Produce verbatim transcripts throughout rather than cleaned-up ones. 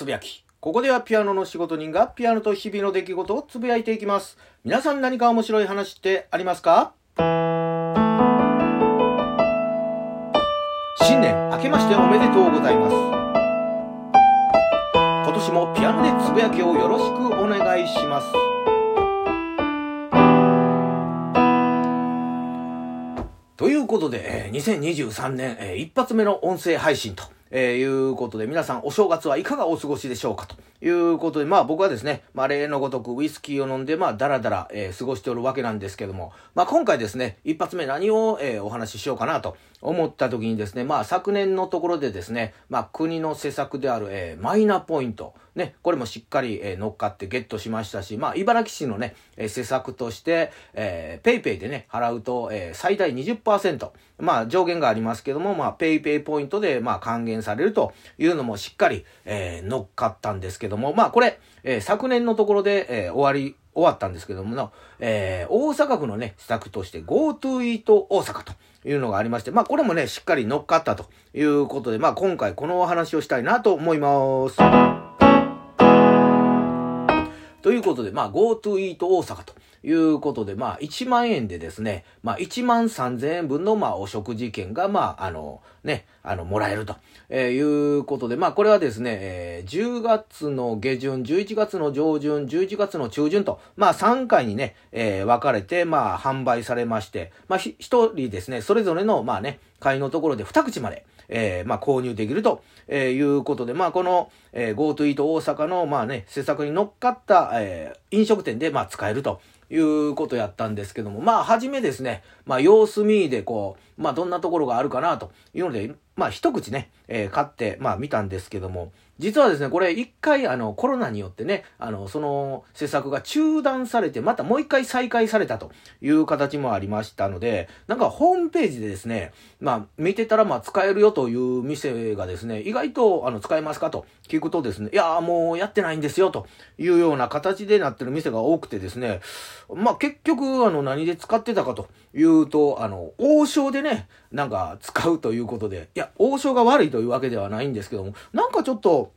つぶやき。ここではピアノの仕事人がピアノと日々の出来事をつぶやいていきます。皆さん何か面白い話ってありますか？新年明けましておめでとうございます。今年もピアノでつぶやきをよろしくお願いします。ということでにせんにじゅうさんねん一発目の音声配信とえー、いうことで、皆さんお正月はいかがお過ごしでしょうかということで、まあ僕はですね、まあ例のごとくウイスキーを飲んで、まあダラダラ、えー、過ごしておるわけなんですけども、まあ今回ですね、一発目何を、えー、お話ししようかなと思った時にですね、まあ昨年のところでですね、まあ国の施策である、えー、マイナポイント、ね、これもしっかり、えー、乗っかってゲットしましたし、まあ茨城市のね、えー、施策として、えー、ペイペイでね、払うと、えー、最大 にじゅっパーセント、まあ上限がありますけども、まあペイペイポイントで、まあ還元されるというのもしっかり、えー、乗っかったんですけども、まあこれ、えー、昨年のところで、えー、終わり終わったんですけどもの、えー、大阪府のね施策として GoTo イート大阪というのがありまして、まあこれもねしっかり乗っかったということで、まあ今回このお話をしたいなと思います。ということで、まあ GoTo イート大阪ということで、まあいちまんえんでですね、まあいちまんさんぜんえん分のまあお食事券がまああのね、あのもらえると、えー、いうことで、まあこれはですね、えー、じゅうがつの下旬、じゅういちがつの上旬、じゅういちがつの中旬と、まあさんかいにね、えー、分かれてまあ販売されまして、まあひひとりですね、それぞれのまあね、会のところでに口まで、えー、まあ購入できると、えー、いうことで、まあこの、えー、GoTo イート大阪のまあね、施策に乗っかった、えー、飲食店でまあ使えるということやったんですけども、まあ初めですね、まあ様子見でこう、まあどんなところがあるかなというので、まあ一口ね、えー、買ってまあ見たんですけども、実はですね、これ一回あのコロナによってね、あのその施策が中断されて、またもう一回再開されたという形もありましたので、なんかホームページでですね、まあ見てたらまあ使えるよという店がですね、意外とあの使えますかと聞くとですね、いやーもうやってないんですよというような形でなってる店が多くてですね、まあ結局あの何で使ってたかというと、あの王将でね、なんか使うということで、いや王将が悪いというわけではないんですけども、なんかちょっと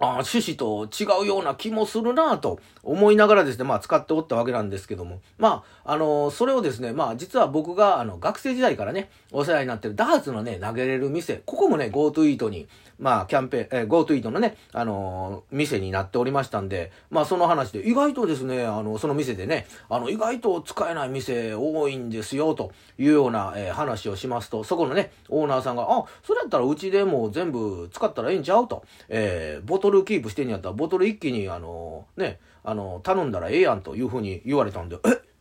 あ趣旨と違うような気もするなぁと思いながらですね、まあ使っておったわけなんですけども、まああのー、それをですね、まあ実は僕があの学生時代からねお世話になってるダーツのね投げれる店、ここもね GoTo イートにまあキャンペーン、えー、GoTo イートのねあのー、店になっておりましたんで、まあその話で意外とですね、あのその店でね、あの意外と使えない店多いんですよというような、えー、話をしますと、そこのねオーナーさんが、あそれやったらうちでもう全部使ったらええんちゃうと、えー、ボトボトルキープしてんやったらボトル一気にあのねあの頼んだらええやんというふうに言われたんで、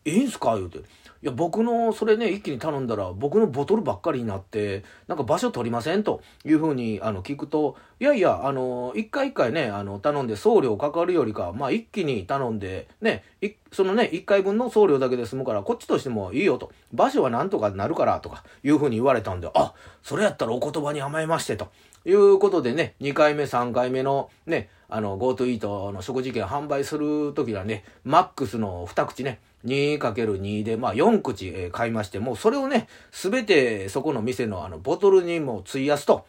えいいんすか言うて、いや僕のそれね一気に頼んだら僕のボトルばっかりになってなんか場所取りませんというふうにあの聞くと、いやいやあの一回一回ねあの頼んで送料かかるよりか、まあ一気に頼んでねそのね一回分の送料だけで済むからこっちとしてもいいよと、場所はなんとかなるからとかいうふうに言われたんで、あそれやったらお言葉に甘えましてということでね、にかいめさんかいめのねあの GoTo イートの食事券販売するときはね、マックスのに口ね にかけるに でまあよん口、えー、買いまして、もうそれをねすべてそこの店のあのボトルにも費やすと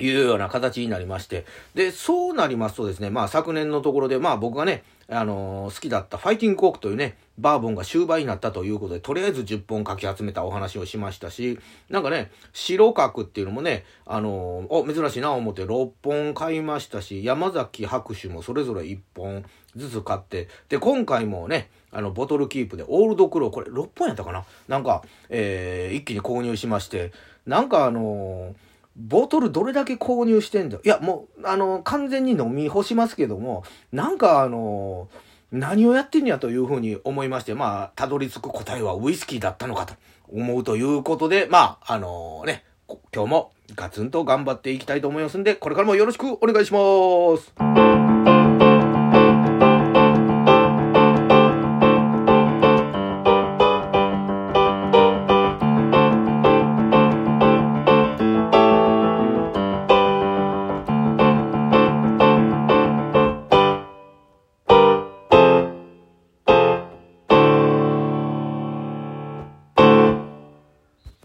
いうような形になりまして、でそうなりますとですね、まあ昨年のところでまあ僕がねあのー、好きだったファイティングコークというねバーボンが終売になったということで、とりあえずじゅっぽんかき集めたお話をしましたし、なんかね白角っていうのもねあのー、お珍しいな思ってろっぽん買いましたし、山崎白酒もそれぞれいっぽんずつ買って、で今回もねあのボトルキープでオールドクローこれろっぽんやったかな、なんか、えー、一気に購入しまして、なんかあのーボトルどれだけ購入してんだよ。いや、もう、あの、完全に飲み干しますけども、なんか、あの、何をやってんやというふうに思いまして、まあ、たどり着く答えはウイスキーだったのかと思うということで、まあ、あのね、今日もガツンと頑張っていきたいと思いますんで、これからもよろしくお願いします。